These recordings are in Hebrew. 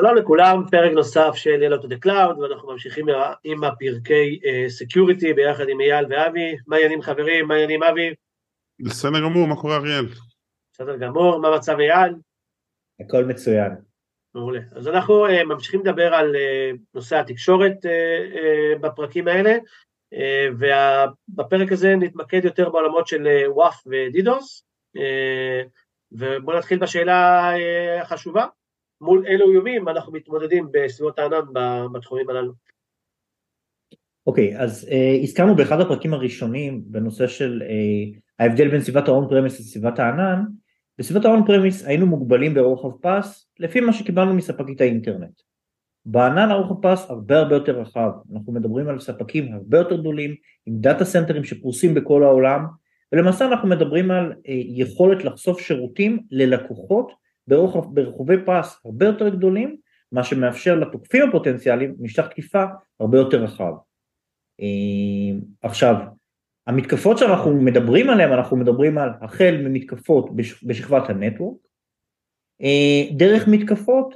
שלום לכולם, פרק נוסף של Yellow to the Cloud, ואנחנו ממשיכים עם הפרקי סקיוריטי ביחד עם אייל ואבי. מה העניינים חברים? מה העניינים אבי? בסדר גמור, מה קורה אריאל? בסדר גמור, מה מצב אייל? הכל מצוין. מעולה. אז אנחנו ממשיכים לדבר על נושא התקשורת בפרקים האלה, ובפרק הזה נתמקד יותר בעולמות של WAF ו-DDoS, ובואו נתחיל בשאלה החשובה. מול אילו איומים אנחנו מתמודדים בסביבות הענן בתחומים הללו? אוקיי, אז הזכרנו באחד הפרקים הראשונים בנושא של ההבדל בין סביבת ה-on-premise לסביבת הענן. בסביבת ה-on-premise היינו מוגבלים ברוחב פס, לפי מה שקיבלנו מספקית האינטרנט. בענן הרוחב פס הרבה יותר רחב, אנחנו מדברים על ספקים הרבה יותר גדולים, עם דאטה סנטרים שפרוסים בכל העולם, ולמעשה אנחנו מדברים על יכולת לחשוף שירותים ללקוחות, ברחובי פס הרבה יותר גדולים, מה שמאפשר לתוקפים הפוטנציאליים משטח תקיפה הרבה יותר רחב. עכשיו, המתקפות שאנחנו מדברים עליהן, אנחנו מדברים על החל ממתקפות בשכבת הנטוורק, דרך מתקפות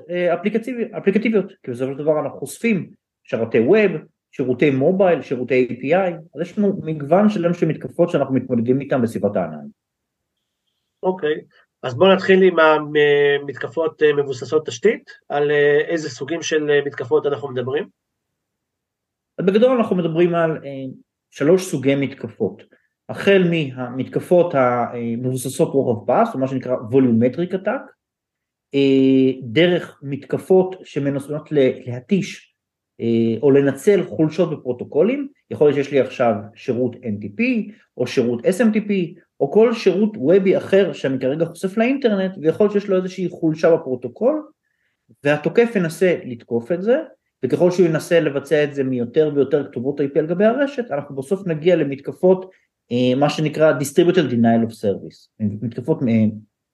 אפליקטיביות, כי בסופו של דבר אנחנו חושפים שרתי ווב, שירותי מובייל, שירותי API, אז יש לנו מגוון שלם של מתקפות שאנחנו מתמודדים איתן בסביבת הענן. אוקיי. אז בואו נתחיל עם המתקפות מבוססות תשתית, על איזה סוגים של מתקפות אנחנו מדברים? בגדול אנחנו מדברים על 3 סוגי מתקפות, החל מהמתקפות המבוססות רוחב פס, מה שנקרא volumetric attack, דרך מתקפות שמנסות להתיש או לנצל חולשות בפרוטוקולים, יכול להיות שיש לי עכשיו שירות NTP או שירות SMTP, או כל שירות וובי אחר שאני כרגע חושף לאינטרנט, ויכול להיות שיש לו איזושהי חולשה בפרוטוקול, והתוקף ינסה לתקוף את זה, וככל שהוא ינסה לבצע את זה מיותר ויותר כתובות IP על גבי הרשת, אנחנו בסוף נגיע למתקפות, מה שנקרא Distributed Denial of Service, מתקפות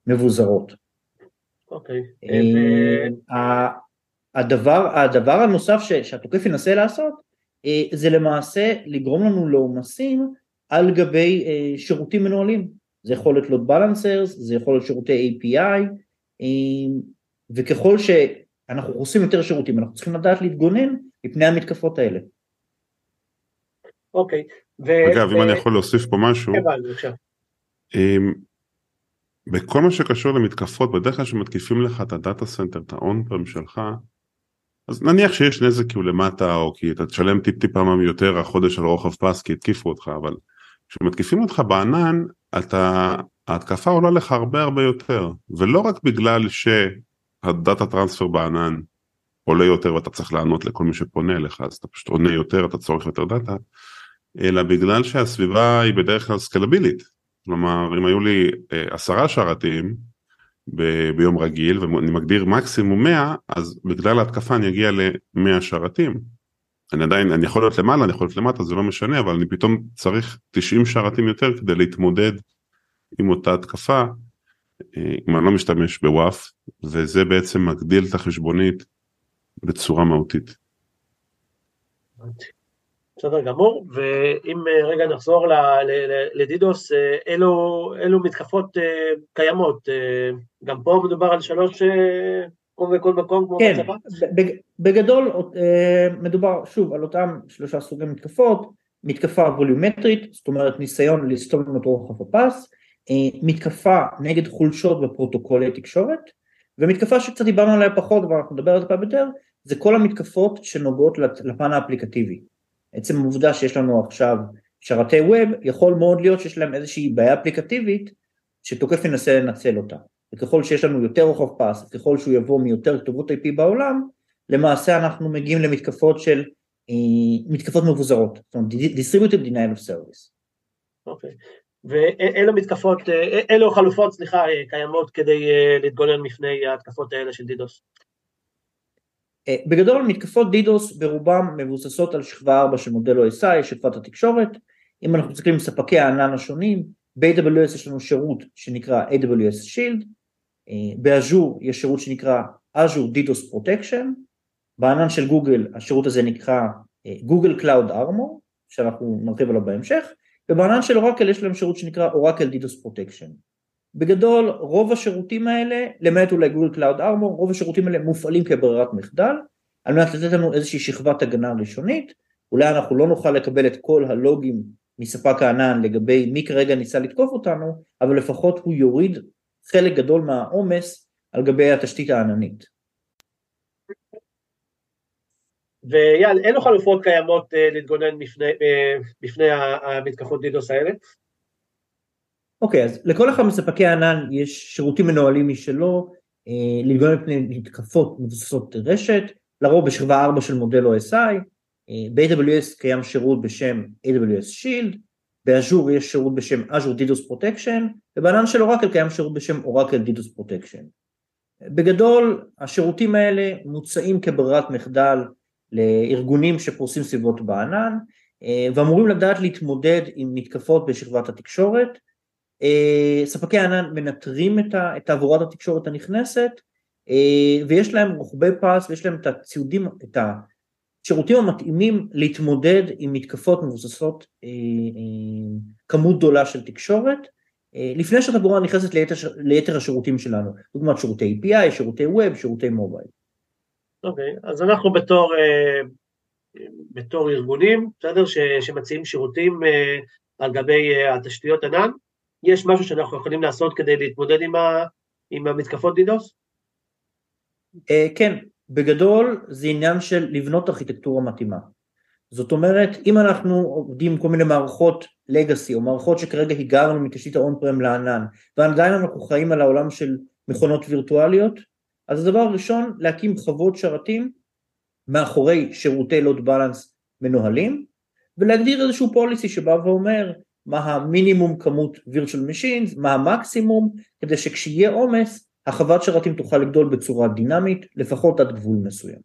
מבוזרות. אוקיי. הדבר הנוסף שהתוקף ינסה לעשות, זה למעשה לגרום לנו לעומסים, על גבי שירותים מנוהלים, זה יכול להיות load balancers, זה יכול להיות שירותי API, וככל שאנחנו עושים יותר שירותים, אנחנו צריכים לדעת להתגונן מפני המתקפות האלה. אוקיי. אגב, אם אני יכול להוסיף פה משהו, בכל מה שקשור למתקפות, בדרך כלל שמתקיפים לך את הדאטה סנטר, את ה-on-prem שלך, אז נניח שיש נזק כאילו למטה, או כי אתה תשלם טיפ-טיפה יותר החודש על רוחב פס, כי התקיפו אותך, אבל כשמתקיפים אותך בענן, ההתקפה עולה לך הרבה יותר, ולא רק בגלל שהדאטה טרנספר בענן עולה יותר, ואתה צריך לענות לכל מי שפונה לך, אז אתה פשוט עונה יותר, אתה צורך יותר דאטה, אלא בגלל שהסביבה היא בדרך כלל סקלבילית. כלומר, אם היו לי 10 שרתים, ביום רגיל, ואני מגדיר מקסימום 100, אז בגלל ההתקפה אני אגיע ל100 שרתים. אני יכול להיות למעלה, אני יכול להיות למטה, זה לא משנה, אבל אני פתאום צריך 90 שרתים יותר כדי להתמודד עם אותה התקפה, אם אני לא משתמש בוואף, וזה בעצם מגדיל את החשבונית בצורה מהותית. בסדר גמור, ואם רגע נחזור לדידוס, אלו מתקפות קיימות, גם פה מדובר על 3 קום וכל מקום כמו בצבא? כן, בגדול מדובר שוב על אותם 3 סוגי מתקפות, מתקפה ווליומטרית, זאת אומרת ניסיון לסתום את רוחב הפס, מתקפה נגד חולשות בפרוטוקולי תקשורת, ומתקפה שקצת דיברנו עליה פחות, אבל אנחנו נדבר על זה פעם יותר, זה כל המתקפות שנוגעות לפן האפליקטיבי. עצם העובדה שיש לנו עכשיו שרתי ווב, יכול מאוד להיות שיש להם איזושהי בעיה אפליקטיבית, שתוקף ינסה לנצל אותה. וככל שיש לנו יותר רוחב פס, ככל שהוא יבוא מיותר כתובות IP בעולם, למעשה אנחנו מגיעים למתקפות של, מתקפות מבוזרות, זאת אומרת, Distributed Denial of Service. אוקיי. ואלה מתקפות, אלו חלופות, סליחה, קיימות כדי להתגונן מפני ההתקפות האלה של דידוס. בגדול, מתקפות דידוס ברובם מבוססות על שכבה 4 של מודל OSI, שכבת התקשורת. אם אנחנו מסתכלים ספקי הענן השונים, ב-AWS יש לנו שירות שנקרא AWS Shield, באז'ור יש שירות שנקרא Azure DDoS Protection, בענן של גוגל השירות הזה נקרא Google Cloud Armor, שאנחנו נרחיב עליו בהמשך, ובענן של אורקל יש להם שירות שנקרא Oracle DDoS Protection. בגדול, רוב השירותים האלה, למעט אולי Google Cloud Armor, רוב השירותים האלה מופעלים כברירת מחדל, על מנת לתת לנו איזושהי שכבת הגנה ראשונית, אולי אנחנו לא נוכל לקבל את כל הלוגים מספק הענן לגבי מי כרגע ניסה לתקוף אותנו, אבל לפחות הוא יוריד חלק גדול מהעומס על גבי התשתית העננית. ויאל, אילו חלופות קיימות להתגונן בפני המתקפות דידוס האלה? אוקיי, אז לכל אחד מספקי הענן יש שירותים מנוהלים משלו, להתגונן בפני מתקפות מבוססות רשת, לרוב בשכבה 4 של מודל OSI, ב-AWS קיים שירות בשם AWS Shield, באז'ור יש שירות בשם Azure DDoS Protection, ובענן של אורקל קיים שירות בשם Oracle DDoS Protection. בגדול, השירותים האלה מוצאים כברירת מחדל לארגונים שפורסים סביבות בענן, ואמורים לדעת להתמודד עם מתקפות בשכבת התקשורת. ספקי הענן מנטרים את תעבורת התקשורת הנכנסת, ויש להם רוחבי פס, ויש להם את הציודים, את השירותים המתאימים להתמודד עם מתקפות מבוססות כמות גדולה של תקשורת, לפני שהתעבורה נכנסת ליתר השירותים שלנו, דוגמת שירותי API, שירותי Web, שירותי מובייל. אוקיי, אז אנחנו בתור ארגונים, בסדר, שמציעים שירותים על גבי התשתיות ענן, יש משהו שאנחנו יכולים לעשות כדי להתמודד עם המתקפות דידוס? כן, בגדול זה עניין של לבנות ארכיטקטורה מתאימה. זאת אומרת, אם אנחנו עובדים כל מיני מערכות לגאסי, או מערכות שכרגע הגרנו מתשתית האון-פרם לענן, ועדיין אנחנו חיים על העולם של מכונות וירטואליות, אז הדבר הראשון, להקים חוות שרתים מאחורי שירותי לוד בלנס מנוהלים, ולהגדיר איזשהו פוליסי שבא ואומר מה המינימום כמות virtual machines, מה המקסימום, כדי שכשיהיה עומס, החוות שרתים תוכל לגדול בצורה דינמית, לפחות עד גבול מסוים.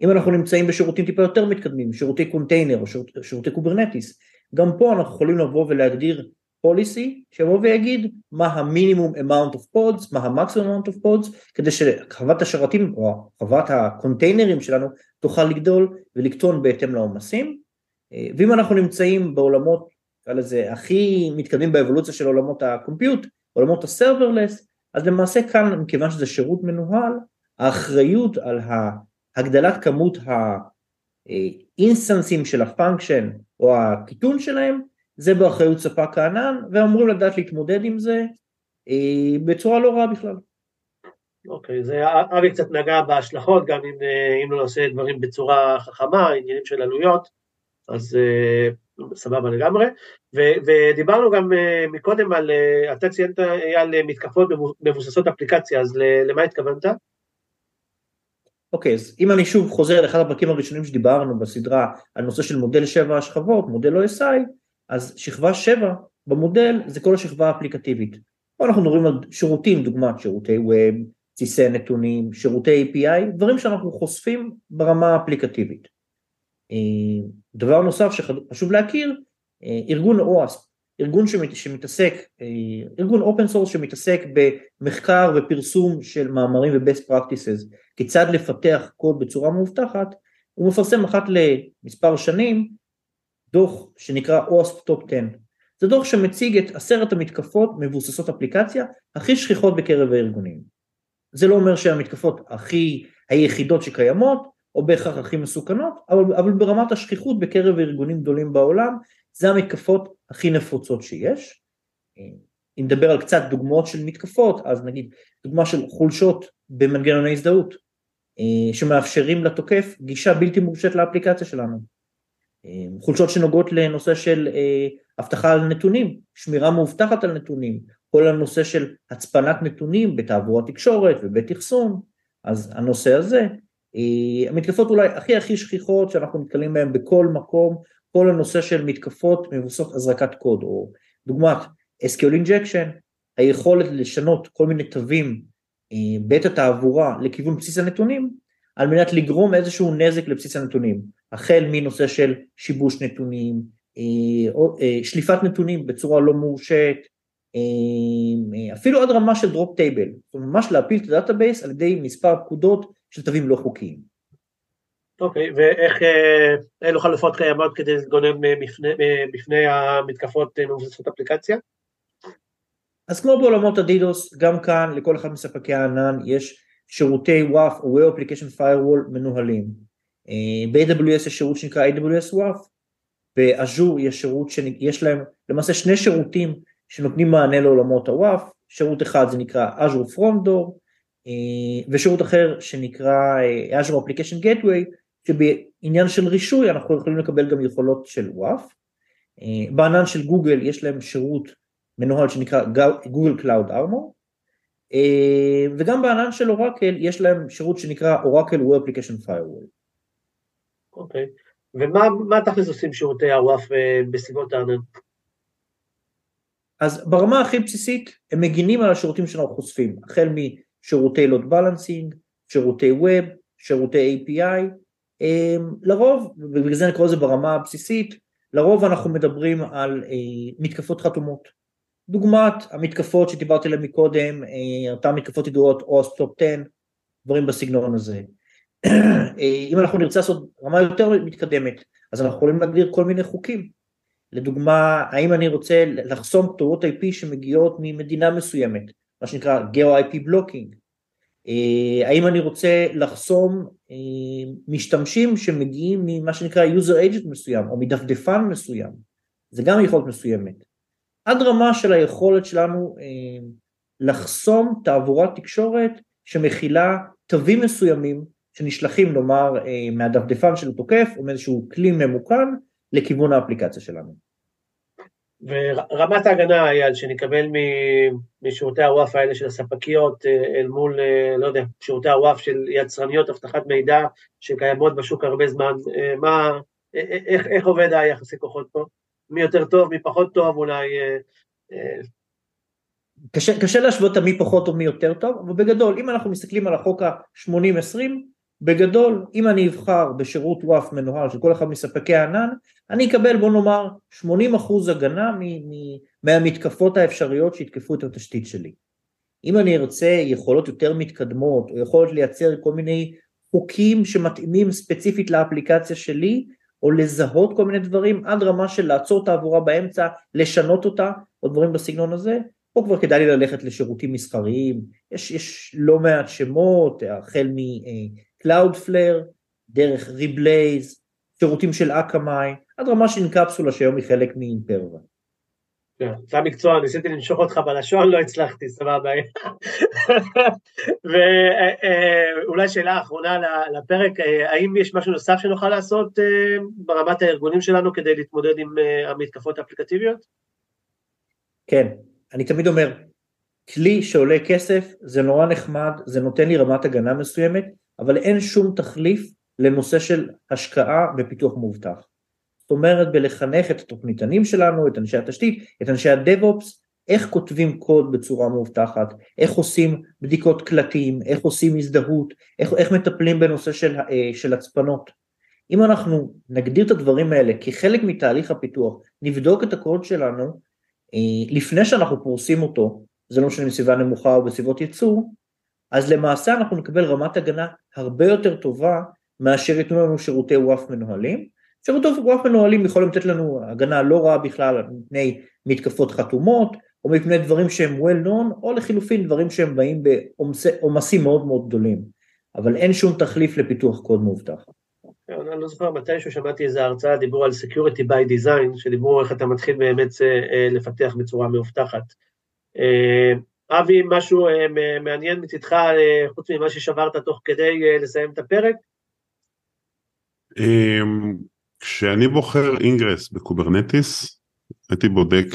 אם אנחנו נמצאים בשירותים טיפה יותר מתקדמים, שירותי קונטיינר או שירותי קוברנטיס, גם פה אנחנו יכולים לבוא ולהגדיר policy, שיבוא ויגיד מה המינימום amount of pods, מה המקסימום amount of pods, כדי שחוות השרתים או חוות הקונטיינרים שלנו תוכל לגדול ולקטון בהתאם לעומסים. ואם אנחנו נמצאים בעולמות, על זה הכי מתקדמים באבולוציה של עולמות הקומפיוט, עולמות הסרברלס, אז למעשה כאן, מכיוון שזה שירות מנוהל, האחריות על הגדלת כמות האינסטנסים של הפונקשן או הקיטון שלהם, זה באחריות ספק הענן, ואמורים לדעת להתמודד עם זה בצורה לא רעה בכלל. אוקיי, זה אבי קצת נגע בהשלכות, גם אם לא נעשה דברים בצורה חכמה, עניינים של עלויות, אז סבבה לגמרי, ודיברנו גם מקודם על, אתה ציינת על מתקפות מבוססות אפליקציה, אז למה התכוונת? אוקיי, אז אם אני שוב חוזר לאחד הפרקים הראשונים שדיברנו בסדרה, על נושא של מודל 7 השכבות, מודל OSI, אז שכבה 7 במודל זה כל השכבה האפליקטיבית. פה אנחנו מדברים על שירותים, דוגמת שירותי ווב, ציסי נתונים, שירותי API, דברים שאנחנו חושפים ברמה האפליקטיבית. דבר נוסף שחשוב להכיר, ארגון OWASP, ארגון אופן סורס שמתעסק במחקר ופרסום של מאמרים ו-best practices, כיצד לפתח קוד בצורה מאובטחת, הוא מפרסם אחת למספר שנים, דוח שנקרא OWASP Top 10. זה דוח שמציג את 10 המתקפות מבוססות אפליקציה הכי שכיחות בקרב הארגונים. זה לא אומר שהמתקפות הכי היחידות שקיימות, או בהכרח הכי מסוכנות, אבל ברמת השכיחות בקרב הארגונים גדולים בעולם, זה המתקפות הכי נפוצות שיש. אם נדבר על קצת דוגמאות של מתקפות, אז נגיד דוגמה של חולשות במנגנוני הזדהות, שמאפשרים לתוקף גישה בלתי מורשית לאפליקציה שלנו. חולשות שנוגעות לנושא של הבטחה על נתונים, שמירה מאובטחת על נתונים, כל הנושא של הצפנת נתונים בתעבורת תקשורת ובתחסון, אז הנושא הזה, המתקפות אולי הכי שכיחות שאנחנו נתקלים בהן בכל מקום, כל הנושא של מתקפות מבוססות הזרקת קוד, או דוגמת SQL injection, היכולת לשנות כל מיני תווים בית התעבורה לכיוון בסיס הנתונים, על מנת לגרום איזשהו נזק לבסיס הנתונים, החל מנושא של שיבוש נתונים, שליפת נתונים בצורה לא מורשת, אפילו עד רמה של דרופ טייבל, זאת אומרת ממש להפיל את הדאטאבייס על ידי מספר פקודות של תווים לא חוקיים. אוקיי, ואיך אילו חלופות קיימות כדי להתגונן בפני המתקפות מבוססות אפליקציה? אז כמו בעולמות הדידוס, גם כאן לכל אחד מספקי הענן יש שירותי WAF או Web Application Firewall מנוהלים. ב-AWS יש שירות שנקרא AWS WAF, באז'ור יש שירות שיש להם למעשה שני שירותים שנותנים מענה לעולמות ה-WAF, שירות אחד זה נקרא Azure Front Door, ושירות אחר שנקרא Azure Application Gateway, שבעניין של רישוי אנחנו יכולים לקבל גם יכולות של WAF. בענן של גוגל יש להם שירות מנוהל שנקרא Google Cloud Armor, וגם בענן של Oracle יש להם שירות שנקרא Oracle Web Application Firewall. אוקיי, ומה תכלס עושים שירותי ה-WAF בסביבות הענן? אז ברמה הכי בסיסית, הם מגינים על השירותים שאנחנו חושפים, החל משירותי load balancing, שירותי web, שירותי API, לרוב, ובגלל זה נקרא זה ברמה הבסיסית, לרוב אנחנו מדברים על מתקפות חתומות, דוגמת המתקפות שדיברתי עליהן מקודם, אותן מתקפות ידועות, OWASP Top 10, דברים בסגנון הזה. אם אנחנו נרצה לעשות רמה יותר מתקדמת, אז אנחנו יכולים להגדיר כל מיני חוקים. לדוגמה, האם אני רוצה לחסום כתובות IP שמגיעות ממדינה מסוימת, מה שנקרא Geo-IP Blocking. האם אני רוצה לחסום משתמשים שמגיעים ממה שנקרא User Agent מסוים, או מדפדפן מסוים. זה גם יכולת מסוימת. עד רמה של היכולת שלנו לחסום תעבורת תקשורת שמכילה תווים מסוימים שנשלחים נאמר מהדפדפן של התוקף או מאיזשהו כלי ממוקם לכיוון האפליקציה שלנו. ורמת ההגנה אייל שנקבל משירותי הוואף האלה של הספקיות אל מול, לא יודע, שירותי הוואף של יצרניות אבטחת מידע שקיימות בשוק הרבה זמן, איך עובד היחסי כוחות פה? מי יותר טוב, מי פחות טוב, אולי... קשה להשוות מי פחות או מי יותר טוב, אבל בגדול, אם אנחנו מסתכלים על החוק ה-80-20, בגדול, אם אני אבחר בשירות וואף מנוהל של כל אחד מספקי הענן, אני אקבל, בוא נאמר, 80% הגנה מהמתקפות האפשריות שהתקפו את התשתית שלי. אם אני ארצה יכולות יותר מתקדמות, או יכולת לייצר כל מיני חוקים שמתאימים ספציפית לאפליקציה שלי, או לזהות כל מיני דברים, עד רמה של לעצור תעבורה באמצע, לשנות אותה, או דברים בסגנון הזה, פה כבר כדאי לי ללכת לשירותים מסחריים, יש לא מעט שמות, החל מ-Cloudflare, דרך Reblaze, שירותים של Akamai, עד רמה של קפסולה שהיום היא חלק מאימפרבה. אתה מקצוע, ניסיתי למשוך אותך בלשון, לא הצלחתי, סבבה. ואולי שאלה אחרונה לפרק, האם יש משהו נוסף שנוכל לעשות ברמת הארגונים שלנו כדי להתמודד עם המתקפות האפליקטיביות? כן, אני תמיד אומר, כלי שעולה כסף זה נורא נחמד, זה נותן לי רמת הגנה מסוימת, אבל אין שום תחליף לנושא של השקעה בפיתוח מובטח. זאת אומרת, בלחנך את התוכניתנים שלנו, את אנשי התשתית, את אנשי הדב-אופס, איך כותבים קוד בצורה מובטחת, איך עושים בדיקות קלטים, איך עושים הזדהות, איך מטפלים בנושא של הצפנות. אם אנחנו נגדיר את הדברים האלה כחלק מתהליך הפיתוח, נבדוק את הקוד שלנו, לפני שאנחנו פורסים אותו, זה לא משנה בסביבה נמוכה או בסביבות ייצור, אז למעשה אנחנו נקבל רמת הגנה הרבה יותר טובה, מאשר ייתנו לנו שירותי וואף מנוהלים, שירותות וואף מנוהלים יכולים לתת לנו הגנה לא רעה בכלל מפני מתקפות חתומות, או מפני דברים שהם well known, או לחילופין דברים שהם באים בעומסים מאוד מאוד גדולים, אבל אין שום תחליף לפיתוח קוד מובטח. אני לא זוכר מתי ששמעתי איזו הרצאה, דיברו על security by design, שדיברו איך אתה מתחיל באמת לפתח בצורה מאובטחת. אבי, משהו מעניין מצדך, חוץ ממה ששברת תוך כדי לסיים את הפרק? כשאני בוחר אינגרס בקוברנטיס, הייתי בודק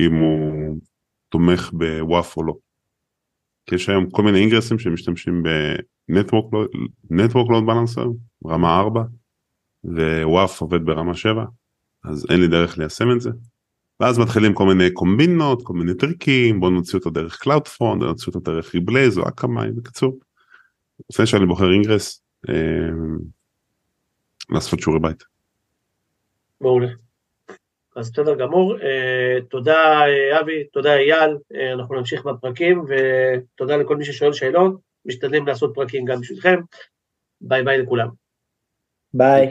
אם הוא תומך בוואף או לא. כי יש היום כל מיני אינגרסים שמשתמשים בנטוורק לואוד בלנסר, רמה 4, ווואף עובד ברמה 7, אז אין לי דרך ליישם את זה. ואז מתחילים כל מיני קומבינות, כל מיני טריקים, בואו נוציא אותו דרך Cloud Front, נוציא אותו דרך Reblaze או Akamai, בקצור. לפני שאני בוחר אינגרס, לעשות שיעורי בית. מעולה. אז בסדר גמור, תודה אבי, תודה אייל, אנחנו נמשיך בפרקים, ותודה לכל מי ששואל שאלות, משתדלים לעשות פרקים גם בשבילכם, ביי ביי לכולם. ביי.